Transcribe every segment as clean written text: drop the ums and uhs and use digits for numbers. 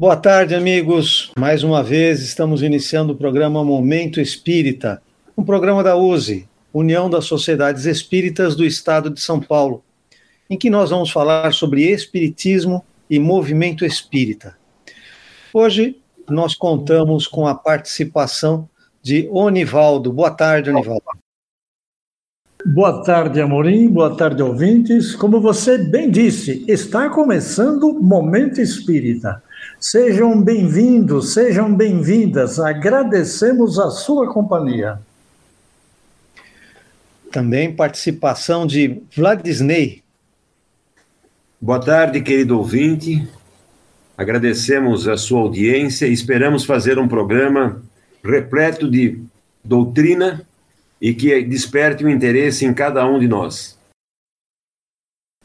Boa tarde, amigos. Mais uma vez estamos iniciando o programa Momento Espírita, um programa da USE, União das Sociedades Espíritas do Estado de São Paulo, em que nós vamos falar sobre espiritismo e movimento espírita. Hoje nós contamos com a participação de Onivaldo. Boa tarde, Onivaldo. Boa tarde, Amorim. Boa tarde, ouvintes. Como você bem disse, está começando Momento Espírita. Sejam bem-vindos, sejam bem-vindas. Agradecemos a sua companhia. Também participação de Wladisney. Boa tarde, querido ouvinte. Agradecemos a sua audiência e esperamos fazer um programa repleto de doutrina e que desperte o interesse em cada um de nós.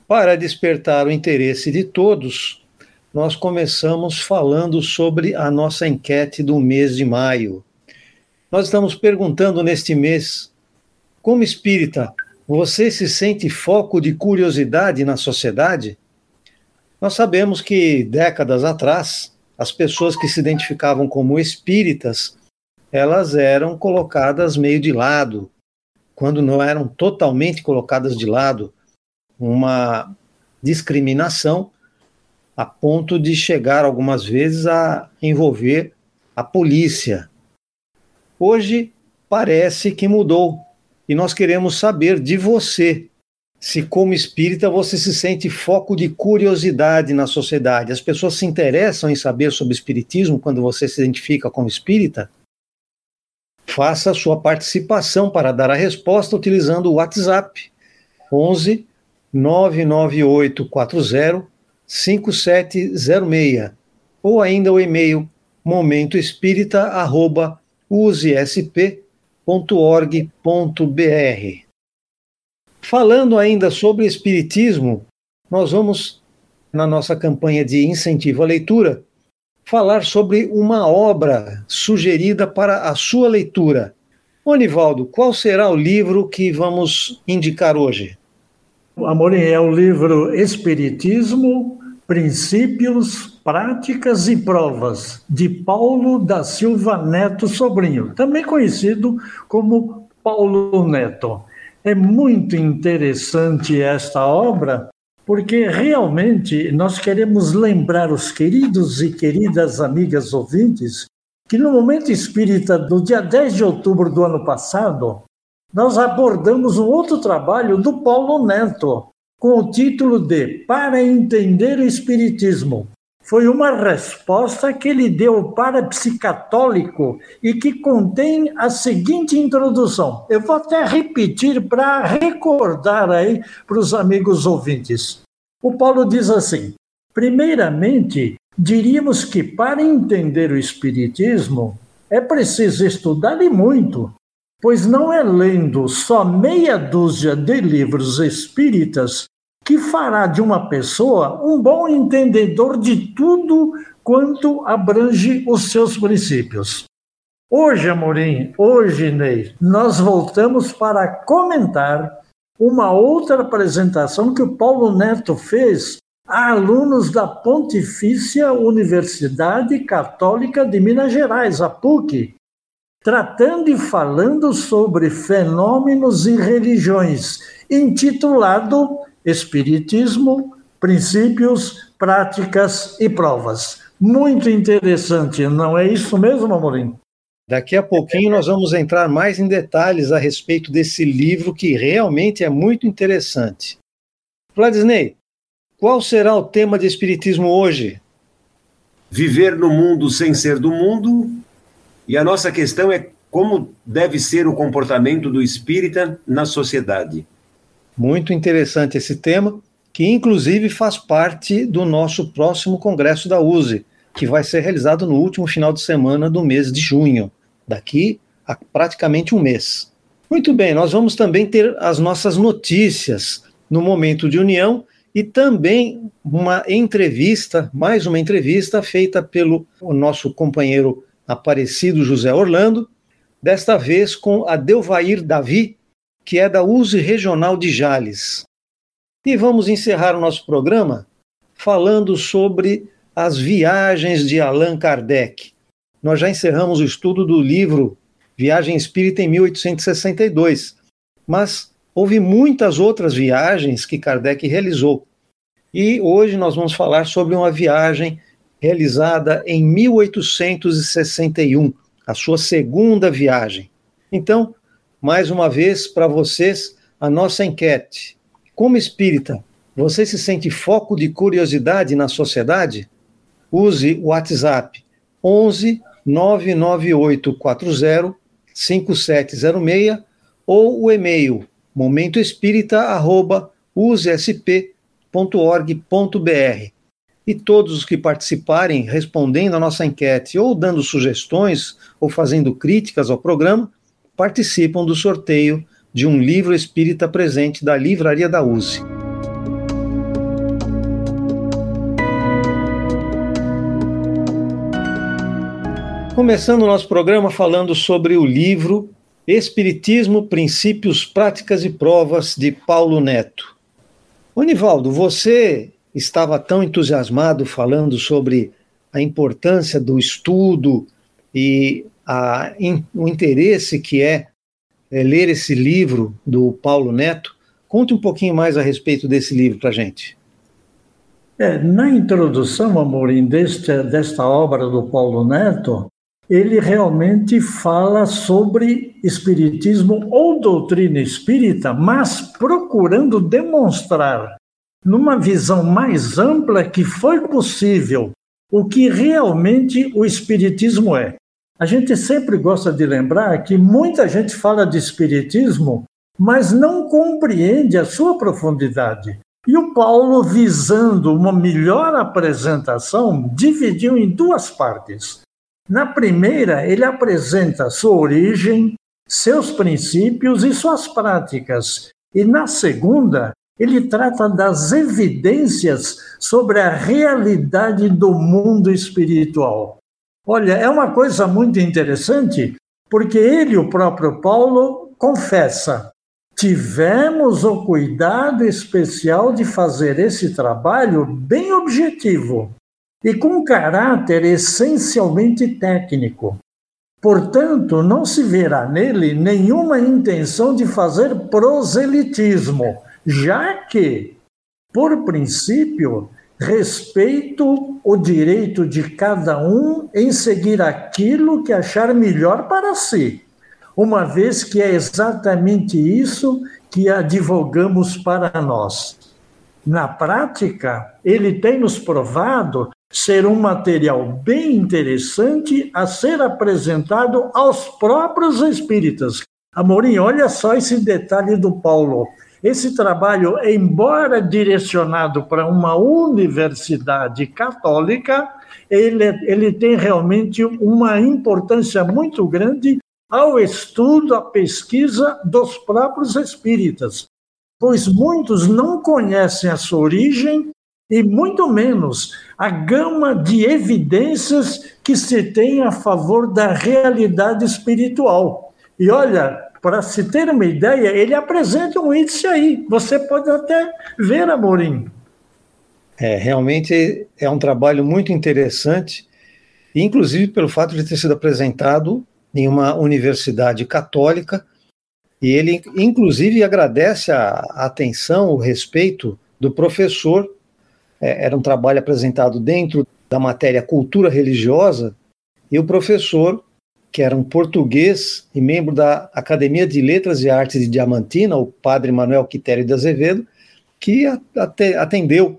Para despertar o interesse de todos, nós começamos falando sobre a nossa enquete do mês de maio. Nós estamos perguntando neste mês, como espírita, você se sente foco de curiosidade na sociedade? Nós sabemos que décadas atrás, as pessoas que se identificavam como espíritas, elas eram colocadas meio de lado, quando não eram totalmente colocadas de lado, uma discriminação a ponto de chegar algumas vezes a envolver a polícia. Hoje parece que mudou e nós queremos saber de você, se como espírita você se sente foco de curiosidade na sociedade. As pessoas se interessam em saber sobre espiritismo quando você se identifica como espírita? Faça a sua participação para dar a resposta utilizando o WhatsApp 11 99840 5706 ou ainda o e-mail momentoespírita@usesp.org.br. Falando ainda sobre espiritismo, nós vamos, na nossa campanha de incentivo à leitura, falar sobre uma obra sugerida para a sua leitura. Onivaldo, qual será o livro que vamos indicar hoje? Amorim, é o livro Espiritismo, Princípios, Práticas e Provas, de Paulo da Silva Neto Sobrinho, também conhecido como Paulo Neto. É muito interessante esta obra, porque realmente nós queremos lembrar os queridos e queridas amigas ouvintes que no Momento Espírita do dia 10 de outubro do ano passado, nós abordamos um outro trabalho do Paulo Neto, com o título de Para Entender o Espiritismo. Foi uma resposta que ele deu para Psicatólico e que contém a seguinte introdução. Eu vou até repetir para recordar aí para os amigos ouvintes. O Paulo diz assim, primeiramente, diríamos que para entender o Espiritismo é preciso estudar e muito, pois não é lendo só meia dúzia de livros espíritas que fará de uma pessoa um bom entendedor de tudo quanto abrange os seus princípios. Hoje, Amorim, hoje, Ney, nós voltamos para comentar uma outra apresentação que o Paulo Neto fez a alunos da Pontifícia Universidade Católica de Minas Gerais, a PUC, tratando e falando sobre fenômenos e religiões, intitulado Espiritismo, Princípios, Práticas e Provas. Muito interessante, não é isso mesmo, Amorim? Daqui a pouquinho nós vamos entrar mais em detalhes a respeito desse livro que realmente é muito interessante. Wladisney, qual será o tema de espiritismo hoje? Viver no mundo sem ser do mundo. E a nossa questão é como deve ser o comportamento do espírita na sociedade. Muito interessante esse tema, que inclusive faz parte do nosso próximo congresso da USE, que vai ser realizado no último final de semana do mês de junho, daqui a praticamente um mês. Muito bem, nós vamos também ter as nossas notícias no Momento de União e também mais uma entrevista feita pelo nosso companheiro Aparecido José Orlando, desta vez com Adelvair David, que é da USE Regional de Jales. E vamos encerrar o nosso programa falando sobre As Viagens de Allan Kardec. Nós já encerramos o estudo do livro Viagem Espírita em 1862, mas houve muitas outras viagens que Kardec realizou. E hoje nós vamos falar sobre uma viagem realizada em 1861, a sua segunda viagem. Então, mais uma vez para vocês, a nossa enquete. Como espírita, você se sente foco de curiosidade na sociedade? Use o WhatsApp 11 99840 5706 ou o e-mail momentoespírita@usesp.org.br. E todos os que participarem respondendo a nossa enquete ou dando sugestões ou fazendo críticas ao programa, participam do sorteio de um livro espírita presente da Livraria da UZI. Começando o nosso programa falando sobre o livro Espiritismo, Princípios, Práticas e Provas, de Paulo Neto. Onivaldo, você estava tão entusiasmado falando sobre a importância do estudo e o interesse que é ler esse livro do Paulo Neto. Conte um pouquinho mais a respeito desse livro para a gente. Na introdução, Amorim, desta obra do Paulo Neto, ele realmente fala sobre espiritismo ou doutrina espírita, mas procurando demonstrar, numa visão mais ampla que foi possível, o que realmente o espiritismo é. A gente sempre gosta de lembrar que muita gente fala de espiritismo, mas não compreende a sua profundidade. E o Paulo, visando uma melhor apresentação, dividiu em duas partes. Na primeira, ele apresenta sua origem, seus princípios e suas práticas. E na segunda, ele trata das evidências sobre a realidade do mundo espiritual. Olha, é uma coisa muito interessante, porque ele, o próprio Paulo, confessa: tivemos o cuidado especial de fazer esse trabalho bem objetivo e com caráter essencialmente técnico. Portanto, não se verá nele nenhuma intenção de fazer proselitismo, já que, por princípio, respeito o direito de cada um em seguir aquilo que achar melhor para si, uma vez que é exatamente isso que advogamos para nós. Na prática, ele tem nos provado ser um material bem interessante a ser apresentado aos próprios espíritas. Amorim, olha só esse detalhe do Paulo. Esse trabalho, embora direcionado para uma universidade católica, ele tem realmente uma importância muito grande ao estudo, à pesquisa dos próprios espíritas, pois muitos não conhecem a sua origem e muito menos a gama de evidências que se tem a favor da realidade espiritual. E olha, para se ter uma ideia, ele apresenta um índice aí. Você pode até ver, Amorim. Realmente é um trabalho muito interessante, inclusive pelo fato de ter sido apresentado em uma universidade católica. E ele, inclusive, agradece a atenção, o respeito do professor. Era um trabalho apresentado dentro da matéria cultura religiosa, e o professor, que era um português e membro da Academia de Letras e Artes de Diamantina, o padre Manuel Quitério de Azevedo, que atendeu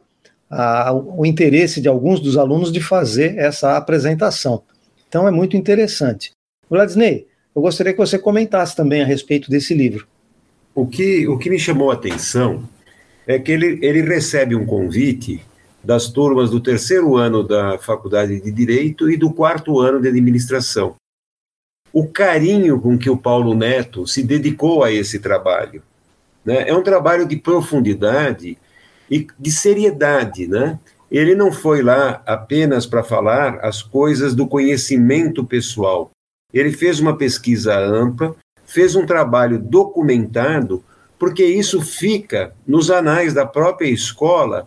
o interesse de alguns dos alunos de fazer essa apresentação. Então é muito interessante. Wladisney, eu gostaria que você comentasse também a respeito desse livro. O que me chamou a atenção é que ele recebe um convite das turmas do terceiro ano da Faculdade de Direito e do quarto ano de Administração. O carinho com que o Paulo Neto se dedicou a esse trabalho, né? É um trabalho de profundidade e de seriedade, né? Ele não foi lá apenas para falar as coisas do conhecimento pessoal. Ele fez uma pesquisa ampla, fez um trabalho documentado, porque isso fica nos anais da própria escola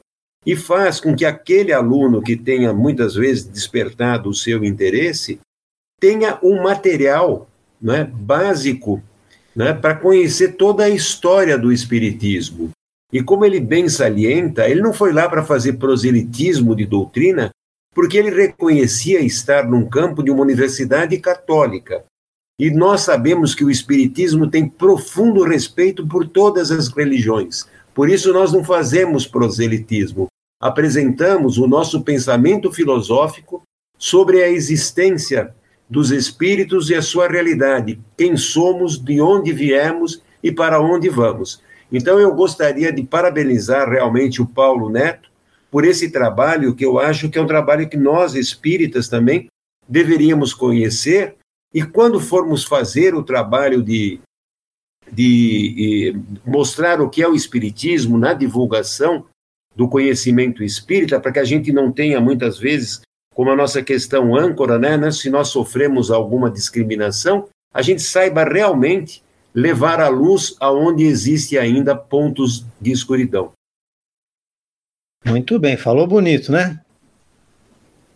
e faz com que aquele aluno que tenha muitas vezes despertado o seu interesse tenha um material, né, básico, né, para conhecer toda a história do Espiritismo. E como ele bem salienta, ele não foi lá para fazer proselitismo de doutrina, porque ele reconhecia estar num campo de uma universidade católica. E nós sabemos que o Espiritismo tem profundo respeito por todas as religiões. Por isso nós não fazemos proselitismo. Apresentamos o nosso pensamento filosófico sobre a existência dos espíritos e a sua realidade. Quem somos, de onde viemos e para onde vamos. Então eu gostaria de parabenizar realmente o Paulo Neto por esse trabalho, que eu acho que é um trabalho que nós espíritas também deveríamos conhecer, e quando formos fazer o trabalho de mostrar o que é o espiritismo na divulgação do conhecimento espírita, para que a gente não tenha muitas vezes, como a nossa questão âncora, né, se nós sofremos alguma discriminação, a gente saiba realmente levar a luz aonde existe ainda pontos de escuridão. Muito bem, falou bonito, né?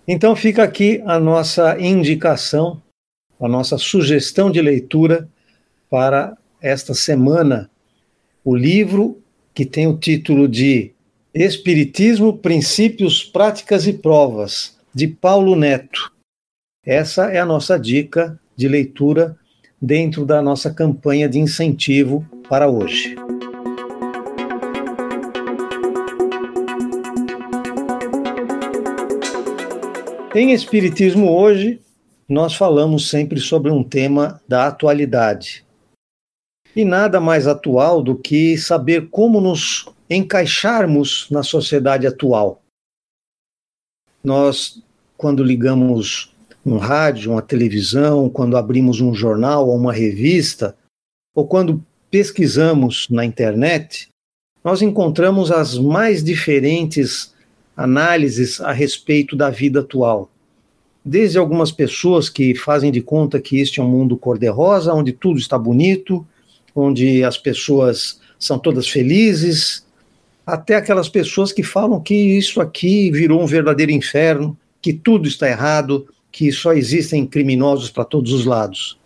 Então fica aqui a nossa indicação, a nossa sugestão de leitura para esta semana. O livro que tem o título de Espiritismo, Princípios, Práticas e Provas, de Paulo Neto. Essa é a nossa dica de leitura dentro da nossa campanha de incentivo para hoje. Em Espiritismo Hoje, nós falamos sempre sobre um tema da atualidade. E nada mais atual do que saber como nos encaixarmos na sociedade atual. Nós, quando ligamos um rádio, uma televisão, quando abrimos um jornal ou uma revista, ou quando pesquisamos na internet, nós encontramos as mais diferentes análises a respeito da vida atual. Desde algumas pessoas que fazem de conta que este é um mundo cor-de-rosa, onde tudo está bonito, onde as pessoas são todas felizes, até aquelas pessoas que falam que isso aqui virou um verdadeiro inferno, que tudo está errado, que só existem criminosos para todos os lados.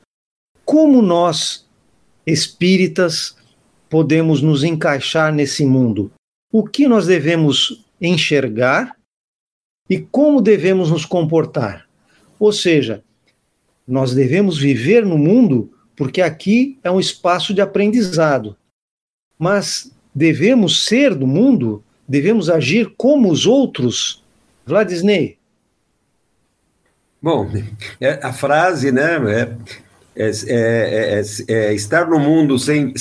Como nós, espíritas, podemos nos encaixar nesse mundo? O que nós devemos enxergar e como devemos nos comportar? Ou seja, nós devemos viver no mundo porque aqui é um espaço de aprendizado, mas devemos ser do mundo, devemos agir como os outros. Wladisney. Bom, a frase, né, estar no mundo sem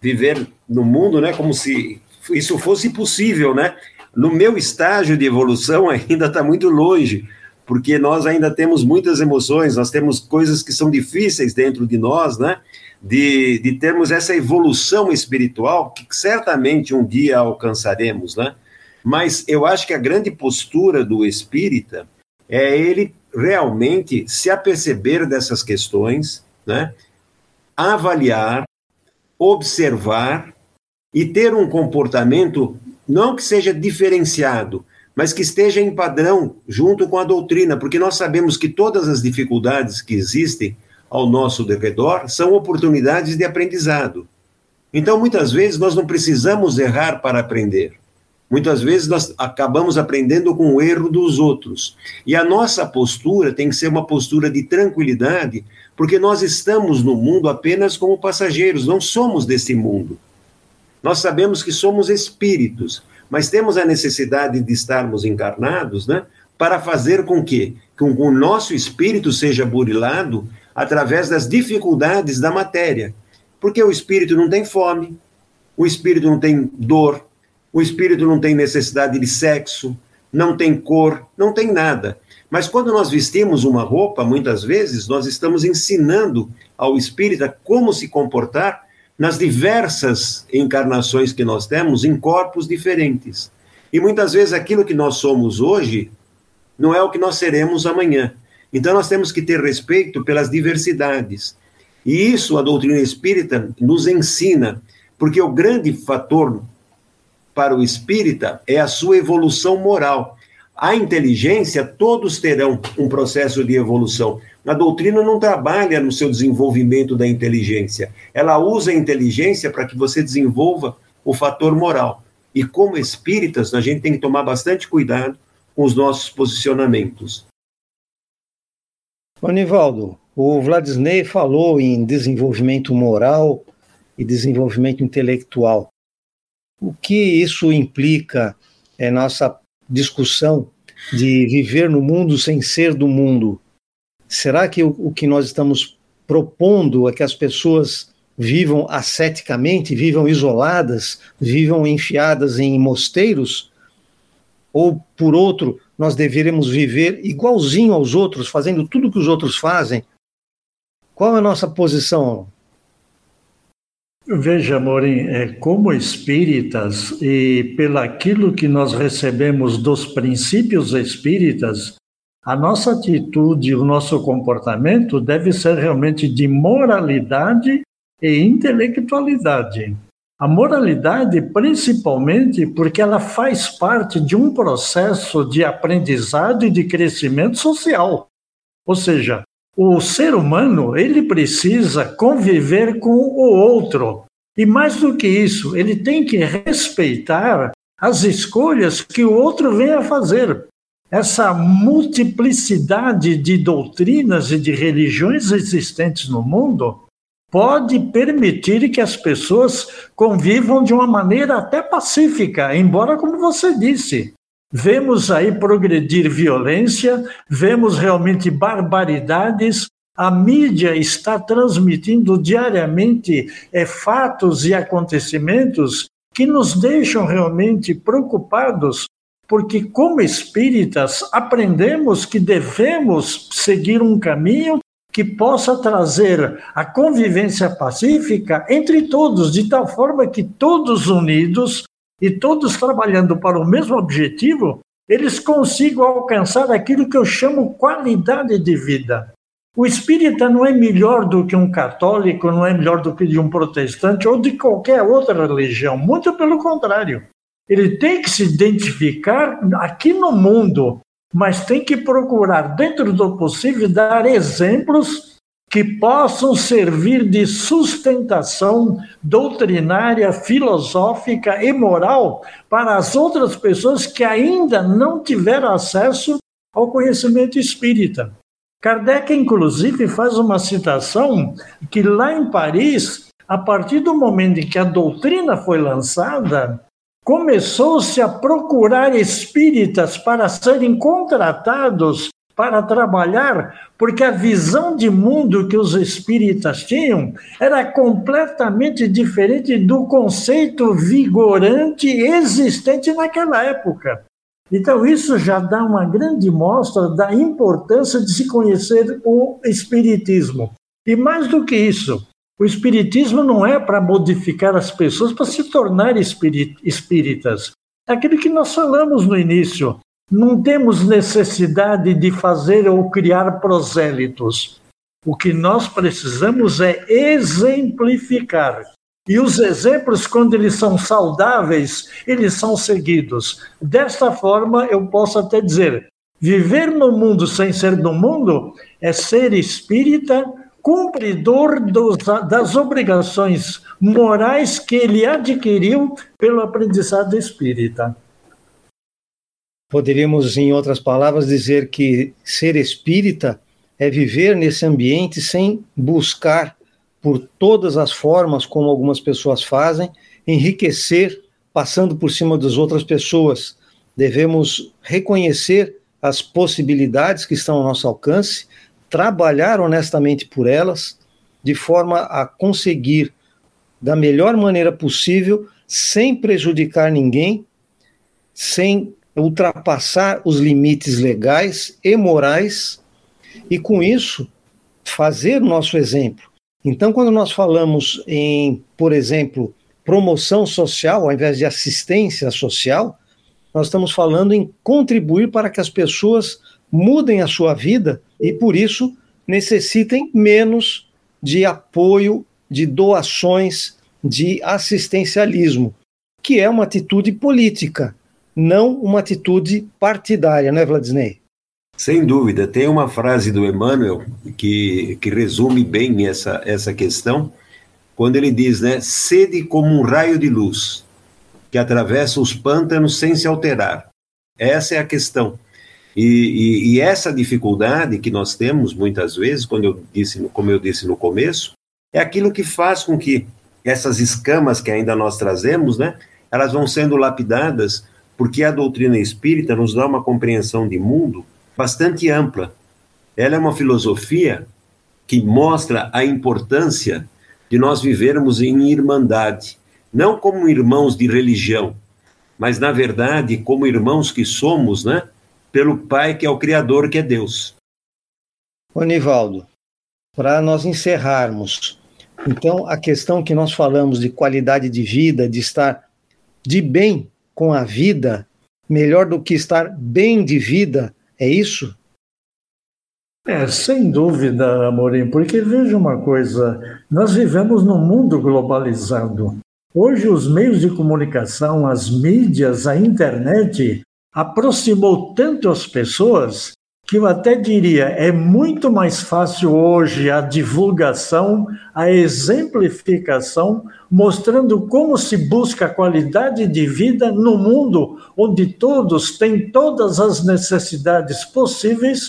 viver no mundo, né, como se isso fosse possível, né? No meu estágio de evolução ainda está muito longe, porque nós ainda temos muitas emoções, nós temos coisas que são difíceis dentro de nós, né? De termos essa evolução espiritual que certamente um dia alcançaremos, né? Mas eu acho que a grande postura do espírita é ele realmente se aperceber dessas questões, né? Avaliar, observar, e ter um comportamento, não que seja diferenciado, mas que esteja em padrão junto com a doutrina, porque nós sabemos que todas as dificuldades que existem ao nosso redor são oportunidades de aprendizado. Então, muitas vezes, nós não precisamos errar para aprender. Muitas vezes, nós acabamos aprendendo com o erro dos outros. E a nossa postura tem que ser uma postura de tranquilidade, porque nós estamos no mundo apenas como passageiros, não somos desse mundo. Nós sabemos que somos espíritos, mas temos a necessidade de estarmos encarnados, né, para fazer com que o nosso espírito seja burilado através das dificuldades da matéria. Porque o espírito não tem fome, o espírito não tem dor, o espírito não tem necessidade de sexo, não tem cor, não tem nada. Mas quando nós vestimos uma roupa, muitas vezes, nós estamos ensinando ao espírita como se comportar nas diversas encarnações que nós temos, em corpos diferentes. E muitas vezes aquilo que nós somos hoje não é o que nós seremos amanhã. Então nós temos que ter respeito pelas diversidades. E isso a doutrina espírita nos ensina, porque o grande fator para o espírita é a sua evolução moral. A inteligência, todos terão um processo de evolução. A doutrina não trabalha no seu desenvolvimento da inteligência. Ela usa a inteligência para que você desenvolva o fator moral. E como espíritas, a gente tem que tomar bastante cuidado com os nossos posicionamentos. Onivaldo, o Wladisney falou em desenvolvimento moral e desenvolvimento intelectual. O que isso implica é nossa discussão de viver no mundo sem ser do mundo? Será que o que nós estamos propondo é que as pessoas vivam asceticamente, vivam isoladas, vivam enfiadas em mosteiros? Ou, por outro, nós deveremos viver igualzinho aos outros, fazendo tudo o que os outros fazem? Qual é a nossa posição? Veja, Amorim, como espíritas e pelo aquilo que nós recebemos dos princípios espíritas, a nossa atitude, o nosso comportamento deve ser realmente de moralidade e intelectualidade. A moralidade, principalmente, porque ela faz parte de um processo de aprendizado e de crescimento social. Ou seja, o ser humano, ele precisa conviver com o outro. E mais do que isso, ele tem que respeitar as escolhas que o outro vem a fazer. Essa multiplicidade de doutrinas e de religiões existentes no mundo pode permitir que as pessoas convivam de uma maneira até pacífica, embora, como você disse, vemos aí progredir violência, vemos realmente barbaridades. A mídia está transmitindo diariamente fatos e acontecimentos que nos deixam realmente preocupados, porque como espíritas aprendemos que devemos seguir um caminho que possa trazer a convivência pacífica entre todos, de tal forma que todos unidos e todos trabalhando para o mesmo objetivo, eles consigam alcançar aquilo que eu chamo qualidade de vida. O espírita não é melhor do que um católico, não é melhor do que de um protestante ou de qualquer outra religião, muito pelo contrário. Ele tem que se identificar aqui no mundo, mas tem que procurar, dentro do possível, dar exemplos que possam servir de sustentação doutrinária, filosófica e moral para as outras pessoas que ainda não tiveram acesso ao conhecimento espírita. Kardec, inclusive, faz uma citação que lá em Paris, a partir do momento em que a doutrina foi lançada, começou-se a procurar espíritas para serem contratados para trabalhar, porque a visão de mundo que os espíritas tinham era completamente diferente do conceito vigorante existente naquela época. Então isso já dá uma grande mostra da importância de se conhecer o espiritismo. E mais do que isso, o espiritismo não é para modificar as pessoas, para se tornar espíritas. Aquilo que nós falamos no início, não temos necessidade de fazer ou criar prosélitos. O que nós precisamos é exemplificar. E os exemplos, quando eles são saudáveis, eles são seguidos. Desta forma, eu posso até dizer, viver no mundo sem ser do mundo é ser espírita, cumpridor das obrigações morais que ele adquiriu pelo aprendizado espírita. Poderíamos, em outras palavras, dizer que ser espírita é viver nesse ambiente sem buscar, por todas as formas, como algumas pessoas fazem, enriquecer passando por cima das outras pessoas. Devemos reconhecer as possibilidades que estão ao nosso alcance, trabalhar honestamente por elas, de forma a conseguir, da melhor maneira possível, sem prejudicar ninguém, sem ultrapassar os limites legais e morais, e com isso, fazer o nosso exemplo. Então, quando nós falamos em, por exemplo, promoção social, ao invés de assistência social, nós estamos falando em contribuir para que as pessoas mudem a sua vida e, por isso, necessitem menos de apoio, de doações, de assistencialismo. que é uma atitude política, não uma atitude partidária, não é, Wladisney? Sem dúvida. Tem uma frase do Emmanuel que resume bem essa questão, quando ele diz, né, sede como um raio de luz, que atravessa os pântanos sem se alterar. Essa é a questão. E essa dificuldade que nós temos muitas vezes, como eu disse no começo, é aquilo que faz com que essas escamas que ainda nós trazemos, né, elas vão sendo lapidadas, porque a doutrina espírita nos dá uma compreensão de mundo bastante ampla. Ela é uma filosofia que mostra a importância de nós vivermos em irmandade, não como irmãos de religião, mas, na verdade, como irmãos que somos, né, pelo Pai, que é o Criador, que é Deus. Onivaldo, para nós encerrarmos, então, a questão que nós falamos de qualidade de vida, de estar de bem com a vida, melhor do que estar bem de vida, é isso? É, sem dúvida, Amorim, porque veja uma coisa, nós vivemos num mundo globalizado. Hoje, os meios de comunicação, as mídias, a internet, aproximou tanto as pessoas que eu até diria, é muito mais fácil hoje a divulgação, a exemplificação, mostrando como se busca qualidade de vida no mundo onde todos têm todas as necessidades possíveis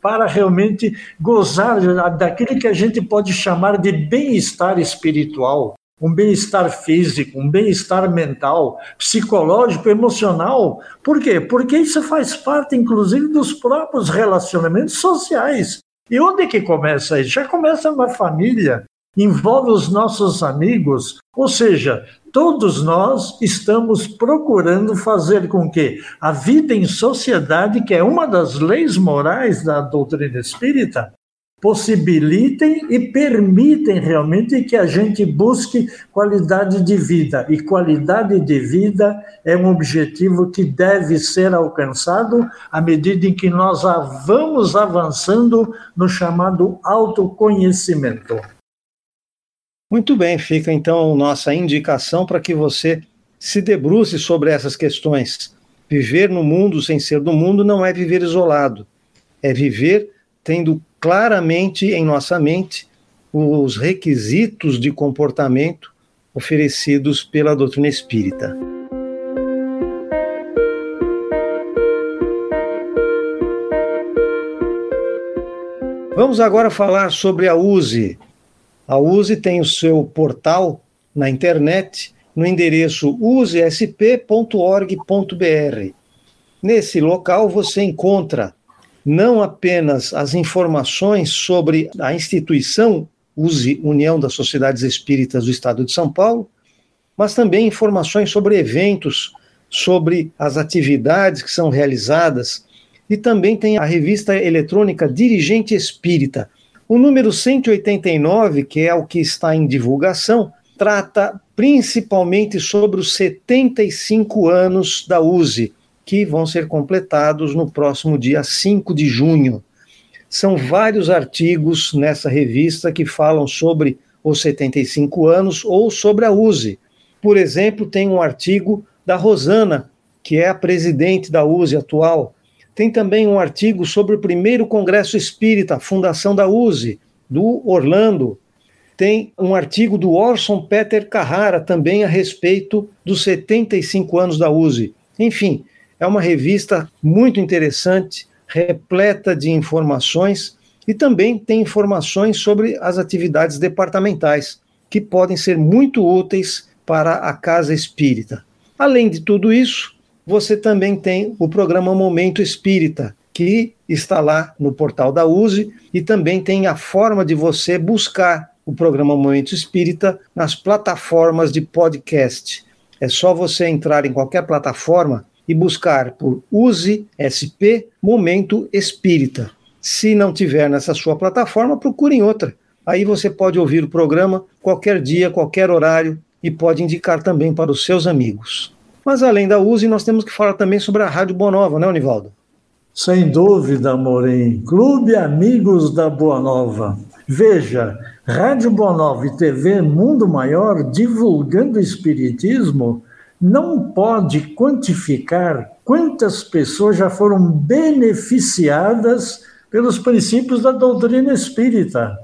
para realmente gozar daquilo que a gente pode chamar de bem-estar espiritual, um bem-estar físico, um bem-estar mental, psicológico, emocional. Por quê? Porque isso faz parte, inclusive, dos próprios relacionamentos sociais. E onde é que começa isso? Já começa na família, envolve os nossos amigos, ou seja, todos nós estamos procurando fazer com que a vida em sociedade, que é uma das leis morais da doutrina espírita, possibilitem e permitem realmente que a gente busque qualidade de vida. E qualidade de vida é um objetivo que deve ser alcançado à medida em que nós vamos avançando no chamado autoconhecimento. Muito bem, fica então nossa indicação para que você se debruce sobre essas questões. Viver no mundo sem ser do mundo não é viver isolado, é viver tendo claramente em nossa mente os requisitos de comportamento oferecidos pela doutrina espírita. Vamos agora falar sobre a USE. A USE tem o seu portal na internet no endereço usesp.org.br. Nesse local você encontra não apenas as informações sobre a instituição USE, União das Sociedades Espíritas do Estado de São Paulo, mas também informações sobre eventos, sobre as atividades que são realizadas, e também tem a revista eletrônica Dirigente Espírita. O número 189, que é o que está em divulgação, trata principalmente sobre os 75 anos da USE, que vão ser completados no próximo dia 5 de junho. São vários artigos nessa revista que falam sobre os 75 anos ou sobre a USE. Por exemplo, tem um artigo da Rosana, que é a presidente da USE atual. Tem também um artigo sobre o primeiro Congresso Espírita, a fundação da USE, do Orlando. Tem um artigo do Orson Peter Carrara, também a respeito dos 75 anos da USE. Enfim, é uma revista muito interessante, repleta de informações, e também tem informações sobre as atividades departamentais, que podem ser muito úteis para a Casa Espírita. Além de tudo isso, você também tem o programa Momento Espírita, que está lá no portal da USE, e também tem a forma de você buscar o programa Momento Espírita nas plataformas de podcast. É só você entrar em qualquer plataforma e buscar por USE SP Momento Espírita. Se não tiver nessa sua plataforma, procure em outra. Aí você pode ouvir o programa qualquer dia, qualquer horário, e pode indicar também para os seus amigos. Mas além da USE, nós temos que falar também sobre a Rádio Boa Nova, né, Onivaldo? Sem dúvida, Amorim. Clube Amigos da Boa Nova. Veja, Rádio Boa Nova e TV Mundo Maior divulgando o Espiritismo não pode quantificar quantas pessoas já foram beneficiadas pelos princípios da doutrina espírita.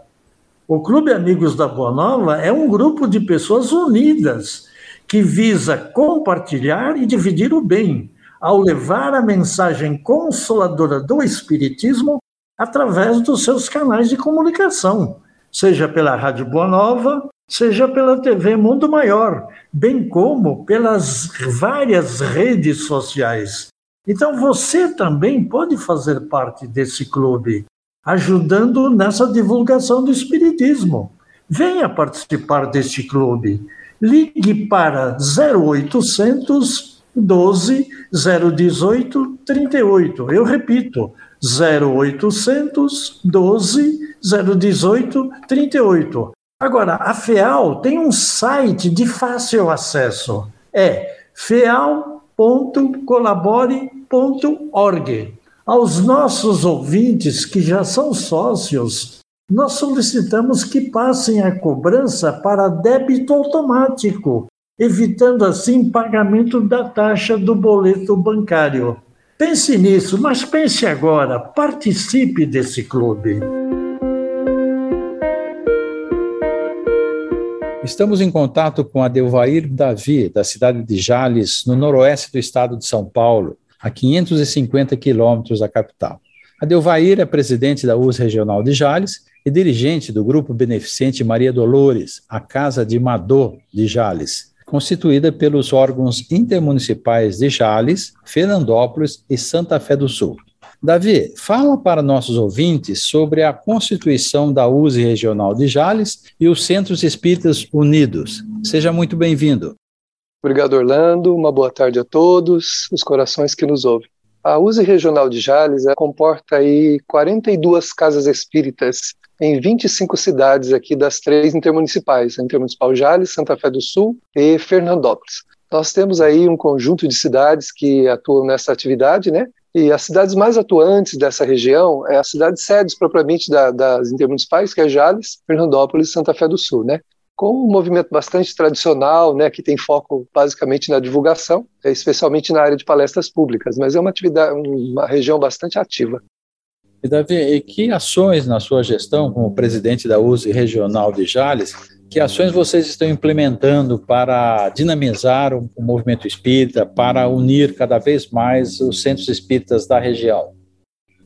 O Clube Amigos da Boa Nova é um grupo de pessoas unidas que visa compartilhar e dividir o bem, ao levar a mensagem consoladora do Espiritismo através dos seus canais de comunicação, seja pela Rádio Boa Nova, seja pela TV Mundo Maior, bem como pelas várias redes sociais. Então você também pode fazer parte desse clube, ajudando nessa divulgação do Espiritismo. Venha participar deste clube. Ligue para 0800 12 018 38. Eu repito, 0800 12 018 38. Agora, a FEAL tem um site de fácil acesso. É feal.colabore.org. Aos nossos ouvintes que já são sócios, nós solicitamos que passem a cobrança para débito automático, evitando assim pagamento da taxa do boleto bancário. Pense nisso, mas pense agora, participe desse clube. Estamos em contato com Adelvair David, da cidade de Jales, no noroeste do estado de São Paulo, a 550 quilômetros da capital. Adelvair é presidente da USE Regional de Jales e dirigente do Grupo Beneficente Maria Dolores, a Casa de Madô de Jales, constituída pelos órgãos intermunicipais de Jales, Fernandópolis e Santa Fé do Sul. Davi, fala para nossos ouvintes sobre a constituição da USE Regional de Jales e os Centros Espíritas Unidos. Seja muito bem-vindo. Obrigado, Orlando. Uma boa tarde a todos os corações que nos ouvem. A USE Regional de Jales comporta aí 42 casas espíritas em 25 cidades aqui das três intermunicipais, a Intermunicipal Jales, Santa Fé do Sul e Fernandópolis. Nós temos aí um conjunto de cidades que atuam nessa atividade, né? E as cidades mais atuantes dessa região é as cidades sedes propriamente das intermunicipais, que é Jales, Fernandópolis e Santa Fé do Sul, né? Com um movimento bastante tradicional, né, que tem foco basicamente na divulgação, especialmente na área de palestras públicas, mas é uma atividade, uma região bastante ativa. E, Davi, e que ações na sua gestão como presidente da USE Regional de Jales, que ações vocês estão implementando para dinamizar o movimento espírita, para unir cada vez mais os centros espíritas da região?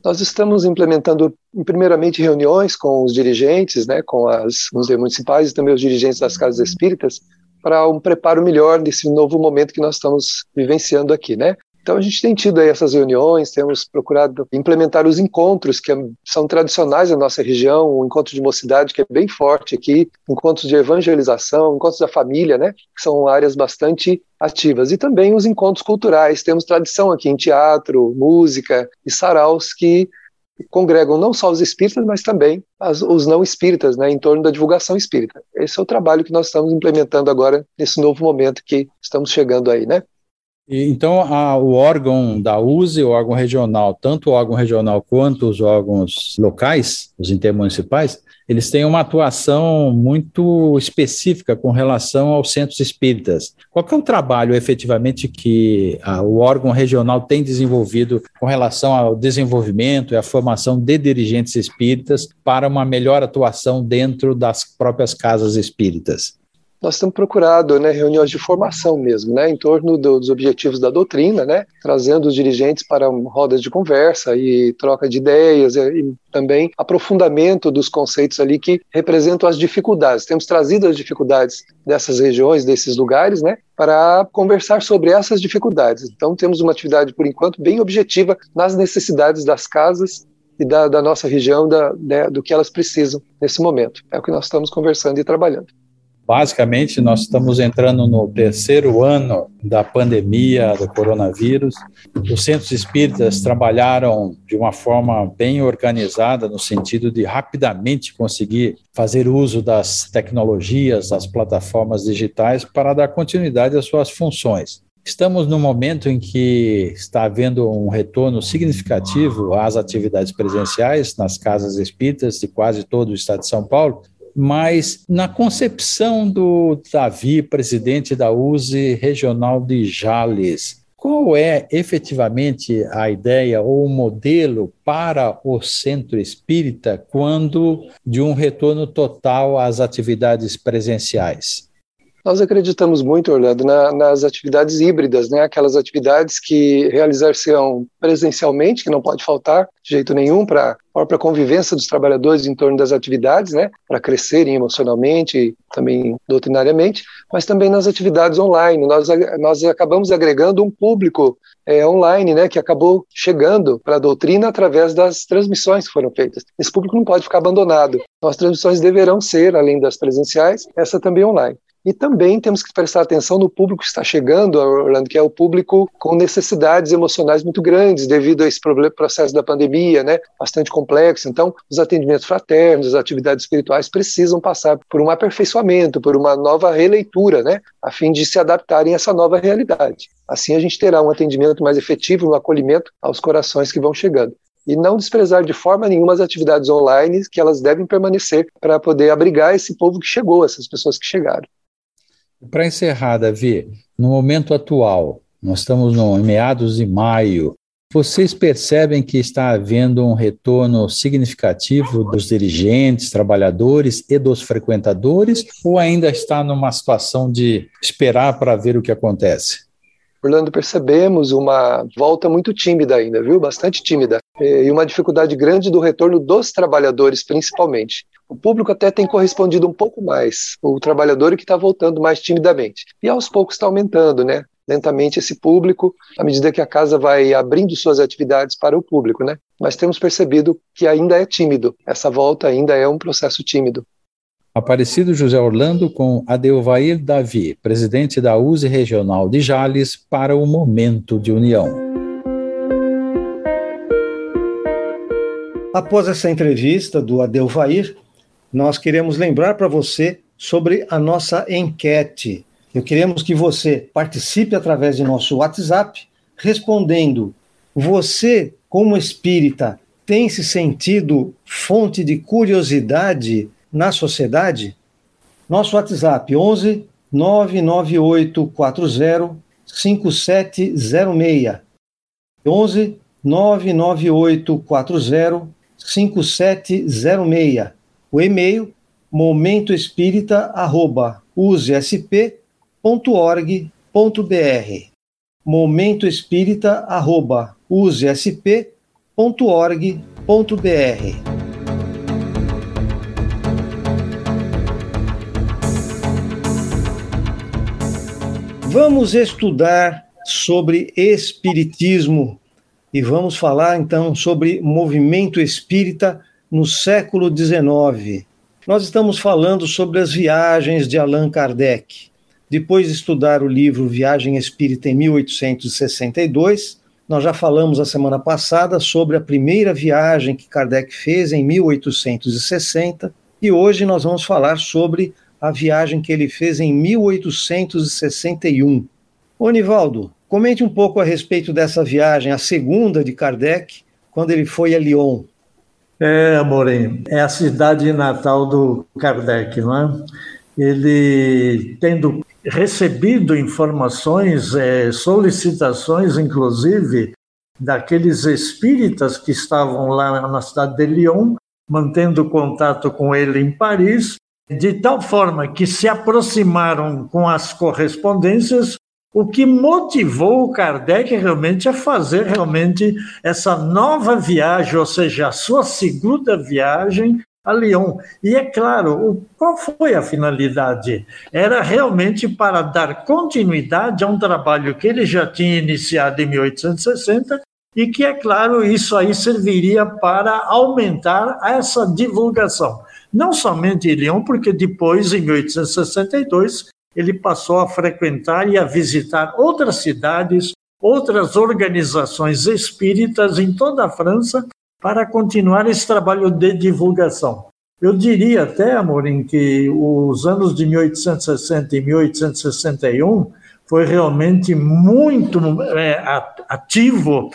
Nós estamos implementando, primeiramente, reuniões com os dirigentes, né, com as USE municipais e também os dirigentes das casas espíritas, para um preparo melhor desse novo momento que nós estamos vivenciando aqui, né? Então a gente tem tido aí essas reuniões, temos procurado implementar os encontros que são tradicionais na nossa região, o encontro de mocidade que é bem forte aqui, encontros de evangelização, encontros da família, né, que são áreas bastante ativas, e também os encontros culturais, temos tradição aqui em teatro, música e saraus que congregam não só os espíritas, mas também os não espíritas, né, em torno da divulgação espírita. Esse é o trabalho que nós estamos implementando agora, nesse novo momento que estamos chegando aí, né? Então, o órgão da USE, o órgão regional, tanto o órgão regional quanto os órgãos locais, os intermunicipais, eles têm uma atuação muito específica com relação aos centros espíritas. Qual que é o trabalho, efetivamente, que o órgão regional tem desenvolvido com relação ao desenvolvimento e à formação de dirigentes espíritas para uma melhor atuação dentro das próprias casas espíritas? Nós estamos procurando, né, reuniões de formação mesmo, né, em torno dos objetivos da doutrina, né, trazendo os dirigentes para rodas de conversa e troca de ideias e também aprofundamento dos conceitos ali que representam as dificuldades. Temos trazido as dificuldades dessas regiões, desses lugares, né, para conversar sobre essas dificuldades. Então temos uma atividade, por enquanto, bem objetiva nas necessidades das casas e da nossa região, né, do que elas precisam nesse momento. É o que nós estamos conversando e trabalhando. Basicamente, nós estamos entrando no terceiro ano da pandemia do coronavírus. Os centros espíritas trabalharam de uma forma bem organizada, no sentido de rapidamente conseguir fazer uso das tecnologias, das plataformas digitais, para dar continuidade às suas funções. Estamos num momento em que está havendo um retorno significativo às atividades presenciais nas casas espíritas de quase todo o estado de São Paulo, mas na concepção do Davi, presidente da USE Regional de Jales, qual é efetivamente a ideia ou o modelo para o centro espírita quando de um retorno total às atividades presenciais? Nós acreditamos muito, Orlando, nas atividades híbridas, né? Aquelas atividades que realizar-se-ão presencialmente, que não pode faltar de jeito nenhum para a própria convivência dos trabalhadores em torno das atividades, né? Para crescerem emocionalmente, também doutrinariamente, mas também nas atividades online. Nós acabamos agregando um público online, né? Que acabou chegando para a doutrina através das transmissões que foram feitas. Esse público não pode ficar abandonado. Então, as transmissões deverão ser, além das presenciais, essa também online. E também temos que prestar atenção no público que está chegando, Orlando, que é o público com necessidades emocionais muito grandes devido a esse processo da pandemia, né? Bastante complexo. Então, os atendimentos fraternos, as atividades espirituais precisam passar por um aperfeiçoamento, por uma nova releitura, né? A fim de se adaptarem a essa nova realidade. Assim, a gente terá um atendimento mais efetivo, um acolhimento aos corações que vão chegando. E não desprezar de forma nenhuma as atividades online, que elas devem permanecer para poder abrigar esse povo que chegou, essas pessoas que chegaram. Para encerrar, Davi, no momento atual, nós estamos em meados de maio, vocês percebem que está havendo um retorno significativo dos dirigentes, trabalhadores e dos frequentadores, ou ainda está numa situação de esperar para ver o que acontece? Orlando, percebemos uma volta muito tímida ainda, viu? Bastante tímida. E uma dificuldade grande do retorno dos trabalhadores, principalmente. O público até tem correspondido um pouco mais. O trabalhador que está voltando mais timidamente. E aos poucos está aumentando, né? Lentamente esse público, à medida que a casa vai abrindo suas atividades para o público, né? Mas temos percebido que ainda é tímido. Essa volta ainda é um processo tímido. Aparecido José Orlando com Adelvair David, presidente da USE Regional de Jales, para o Momento de União. Após essa entrevista do Adelvair, nós queremos lembrar para você sobre a nossa enquete. Eu queremos que você participe através de nosso WhatsApp, respondendo: você, como espírita, tem se sentido fonte de curiosidade na sociedade? Nosso WhatsApp 11 99840 5706. 11 99840 5706. O e-mail momentoespirita@usesp.org.br. momentoespirita@usesp.org.br. Vamos estudar sobre espiritismo e vamos falar então sobre movimento espírita no século XIX. Nós estamos falando sobre as viagens de Allan Kardec. Depois de estudar o livro Viagem Espírita em 1862, nós já falamos a semana passada sobre a primeira viagem que Kardec fez em 1860 e hoje nós vamos falar sobre a viagem que ele fez em 1861. Onivaldo, comente um pouco a respeito dessa viagem, a segunda de Kardec, quando ele foi a Lyon. Amorim, é a cidade natal do Kardec, né? Ele, tendo recebido informações, solicitações, inclusive, daqueles espíritas que estavam lá na cidade de Lyon, mantendo contato com ele em Paris, de tal forma que se aproximaram com as correspondências, o que motivou o Kardec realmente a fazer realmente essa nova viagem, ou seja, a sua segunda viagem a Lyon. E é claro, qual foi a finalidade? Era realmente para dar continuidade a um trabalho que ele já tinha iniciado em 1860, e que, é claro, isso aí serviria para aumentar essa divulgação. Não somente em Lyon, porque depois, em 1862, ele passou a frequentar e a visitar outras cidades, outras organizações espíritas em toda a França, para continuar esse trabalho de divulgação. Eu diria até, Amorim, que os anos de 1860 e 1861 foi realmente muito ativo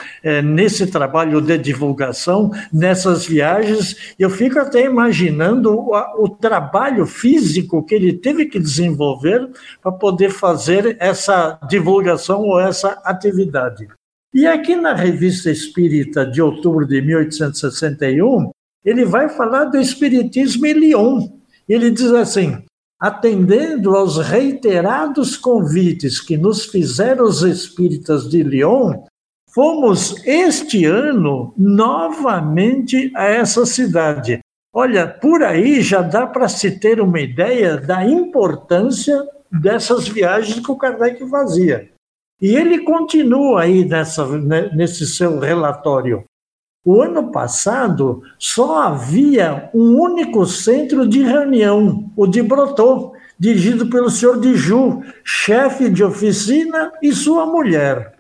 nesse trabalho de divulgação, nessas viagens. Eu fico até imaginando o trabalho físico que ele teve que desenvolver para poder fazer essa divulgação ou essa atividade. E aqui na Revista Espírita de outubro de 1861, ele vai falar do Espiritismo em Lyon. Ele diz assim: atendendo aos reiterados convites que nos fizeram os espíritas de Lyon, fomos este ano novamente a essa cidade. Olha, por aí já dá para se ter uma ideia da importância dessas viagens que o Kardec fazia. E ele continua aí nesse seu relatório. O ano passado, só havia um único centro de reunião, o de Brotô, dirigido pelo senhor Diju, chefe de oficina, e sua mulher.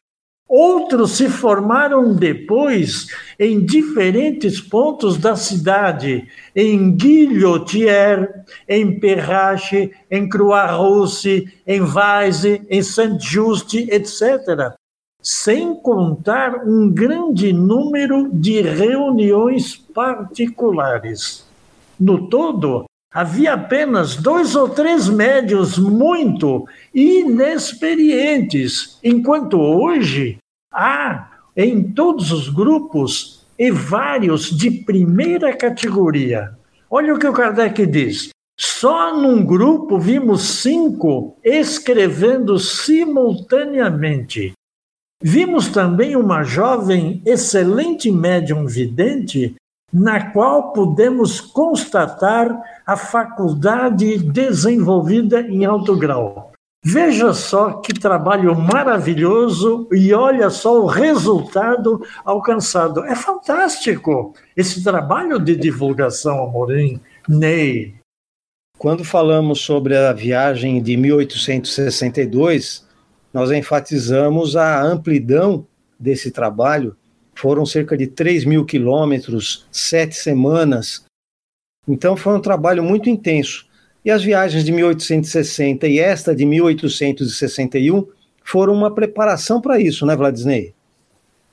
Outros se formaram depois em diferentes pontos da cidade, em Guillotière, em Perrache, em Croix-Rousse, em Vaise, em Saint-Just, etc., sem contar um grande número de reuniões particulares. No todo, havia apenas 2 ou 3 médiuns muito inexperientes, enquanto hoje há em todos os grupos e vários de primeira categoria. Olha o que o Kardec diz. Só num grupo vimos 5 escrevendo simultaneamente. Vimos também uma jovem excelente médium vidente, na qual pudemos constatar a faculdade desenvolvida em alto grau. Veja só que trabalho maravilhoso e olha só o resultado alcançado. É fantástico esse trabalho de divulgação, Amorim, Ney. Quando falamos sobre a viagem de 1862... nós enfatizamos a amplidão desse trabalho. Foram cerca de 3.000 quilômetros, 7 semanas. Então foi um trabalho muito intenso. E as viagens de 1860 e esta de 1861 foram uma preparação para isso, né, Wladisney?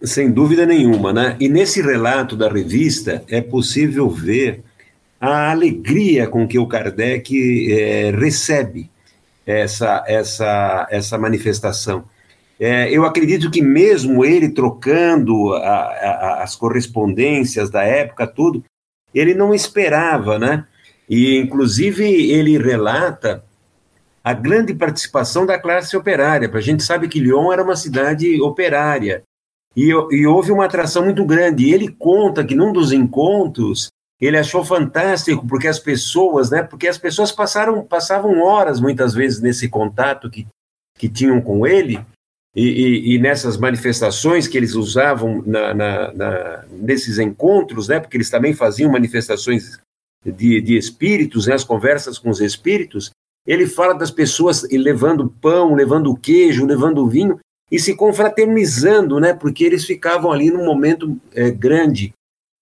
Sem dúvida nenhuma, né? E nesse relato da revista é possível ver a alegria com que o Kardec recebe essa manifestação. Eu acredito que mesmo ele trocando as correspondências da época, tudo, ele não esperava, né? E, inclusive, ele relata a grande participação da classe operária. A gente sabe que Lyon era uma cidade operária. E houve uma atração muito grande. E ele conta que num dos encontros ele achou fantástico, porque as pessoas, né? Porque as pessoas passavam horas, muitas vezes, nesse contato que tinham com ele, e nessas manifestações que eles usavam nesses encontros, né? Porque eles também faziam manifestações de espíritos, né? As conversas com os espíritos. Ele fala das pessoas levando pão, levando queijo, levando vinho, e se confraternizando, né? Porque eles ficavam ali num momento grande.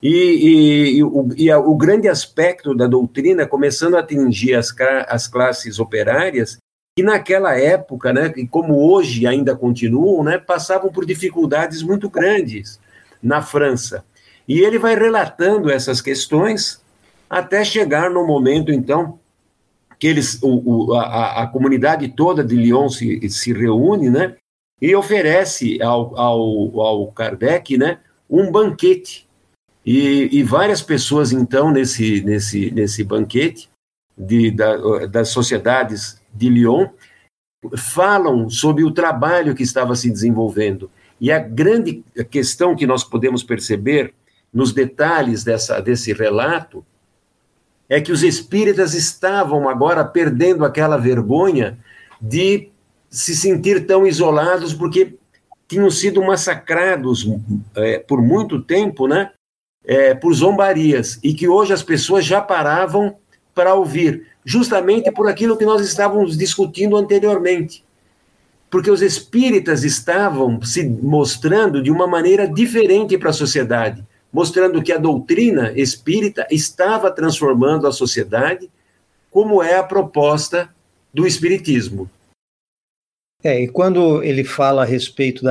E o grande aspecto da doutrina começando a atingir as classes operárias, que naquela época, né, e como hoje ainda continuam, né, passavam por dificuldades muito grandes na França. E ele vai relatando essas questões até chegar no momento, então, que a comunidade toda de Lyon se reúne, né, e oferece ao Kardec, né, um banquete. E várias pessoas, então, nesse banquete das sociedades de Lyon, falam sobre o trabalho que estava se desenvolvendo. E a grande questão que nós podemos perceber nos detalhes desse relato é que os espíritas estavam agora perdendo aquela vergonha de se sentir tão isolados, porque tinham sido massacrados por muito tempo, né? Por zombarias, e que hoje as pessoas já paravam para ouvir, justamente por aquilo que nós estávamos discutindo anteriormente. Porque os espíritas estavam se mostrando de uma maneira diferente para a sociedade, mostrando que a doutrina espírita estava transformando a sociedade, como é a proposta do espiritismo. E quando ele fala a respeito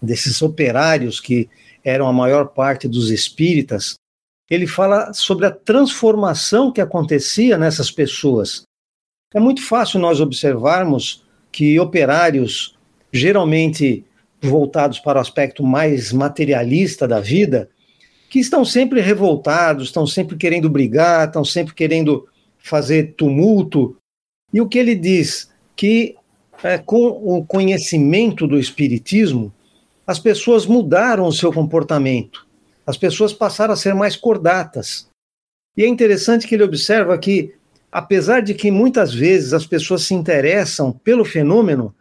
desses operários que eram a maior parte dos espíritas, ele fala sobre a transformação que acontecia nessas pessoas. É muito fácil nós observarmos que operários, geralmente voltados para o aspecto mais materialista da vida, que estão sempre revoltados, estão sempre querendo brigar, estão sempre querendo fazer tumulto. E o que ele diz? Que com o conhecimento do espiritismo, as pessoas mudaram o seu comportamento. As pessoas passaram a ser mais cordatas. E é interessante que ele observa que, apesar de que muitas vezes as pessoas se interessam pelo fenômeno,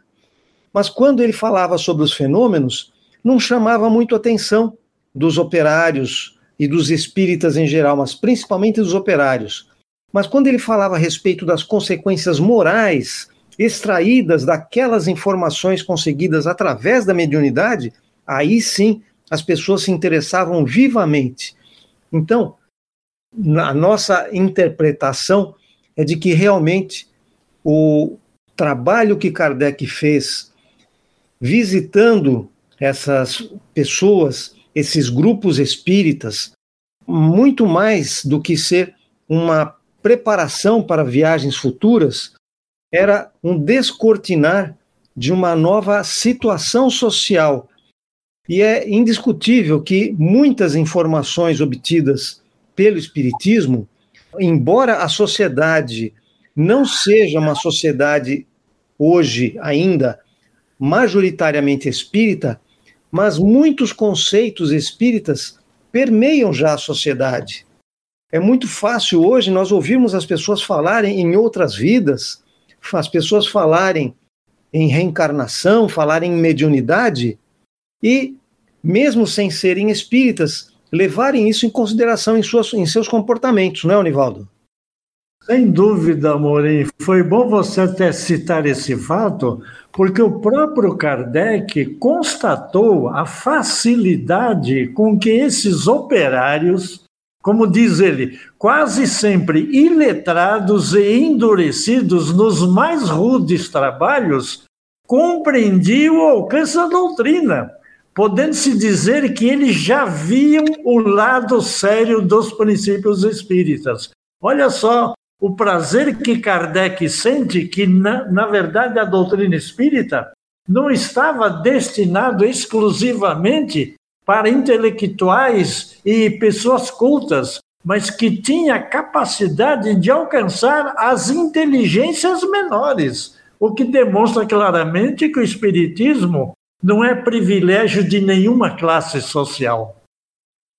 mas quando ele falava sobre os fenômenos, não chamava muito a atenção dos operários e dos espíritas em geral, mas principalmente dos operários. Mas quando ele falava a respeito das consequências morais extraídas daquelas informações conseguidas através da mediunidade, aí sim as pessoas se interessavam vivamente. Então, a nossa interpretação é de que realmente o trabalho que Kardec fez visitando essas pessoas, esses grupos espíritas, muito mais do que ser uma preparação para viagens futuras, era um descortinar de uma nova situação social. E é indiscutível que muitas informações obtidas pelo espiritismo, embora a sociedade não seja uma sociedade hoje ainda majoritariamente espírita, mas muitos conceitos espíritas permeiam já a sociedade. É muito fácil hoje nós ouvirmos as pessoas falarem em outras vidas, as pessoas falarem em reencarnação, falarem em mediunidade, e, mesmo sem serem espíritas, levarem isso em consideração em seus comportamentos, não é, Onivaldo? Sem dúvida, Amorim. Foi bom você até citar esse fato, porque o próprio Kardec constatou a facilidade com que esses operários, como diz ele, quase sempre iletrados e endurecidos nos mais rudes trabalhos, compreendiam o alcance da doutrina, podendo-se dizer que eles já viam o lado sério dos princípios espíritas. Olha só o prazer que Kardec sente que, na verdade, a doutrina espírita não estava destinada exclusivamente para intelectuais e pessoas cultas, mas que tinha capacidade de alcançar as inteligências menores, o que demonstra claramente que o espiritismo não é privilégio de nenhuma classe social.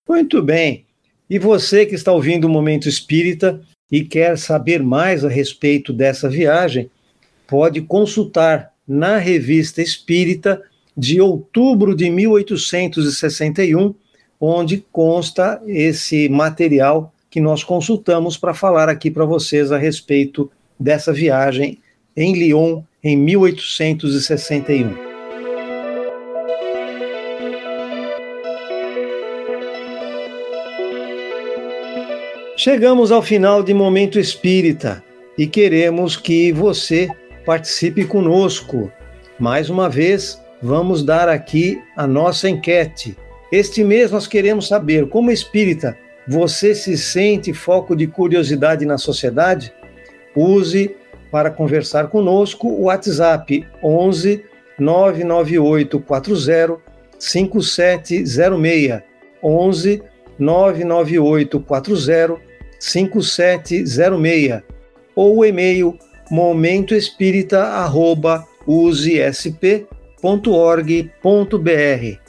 Muito bem. E você que está ouvindo o Momento Espírita e quer saber mais a respeito dessa viagem, pode consultar na Revista Espírita de outubro de 1861, onde consta esse material que nós consultamos para falar aqui para vocês a respeito dessa viagem em Lyon, em 1861. Chegamos ao final de Momento Espírita e queremos que você participe conosco. Mais uma vez, vamos dar aqui a nossa enquete. Este mês nós queremos saber, como espírita, você se sente foco de curiosidade na sociedade? Use para conversar conosco o WhatsApp 11 99840 5706 11 99840 5706 ou o e-mail momentoespirita@usesp.org.br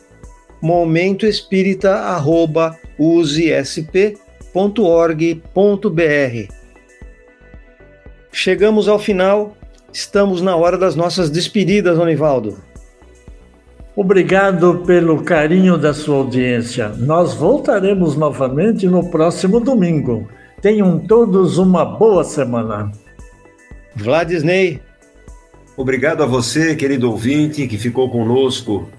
momentoespirita@usesp.org.br. Chegamos ao final, estamos na hora das nossas despedidas, Onivaldo. Obrigado pelo carinho da sua audiência. Nós voltaremos novamente no próximo domingo. Tenham todos uma boa semana. Wladisney. Obrigado a você, querido ouvinte, que ficou conosco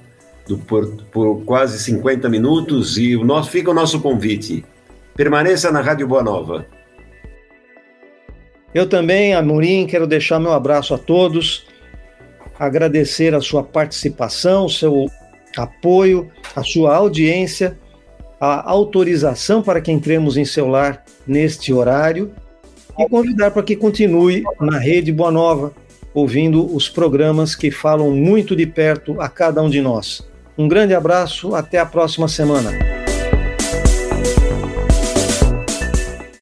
por quase 50 minutos. E fica o nosso convite. Permaneça na Rádio Boa Nova. Eu também, Amorim, quero deixar meu abraço a todos. agradecer a sua participação, seu apoio, a sua audiência, a autorização para que entremos em seu lar neste horário e convidar para que continue na Rede Boa Nova, ouvindo os programas que falam muito de perto a cada um de nós. Um grande abraço, até a próxima semana.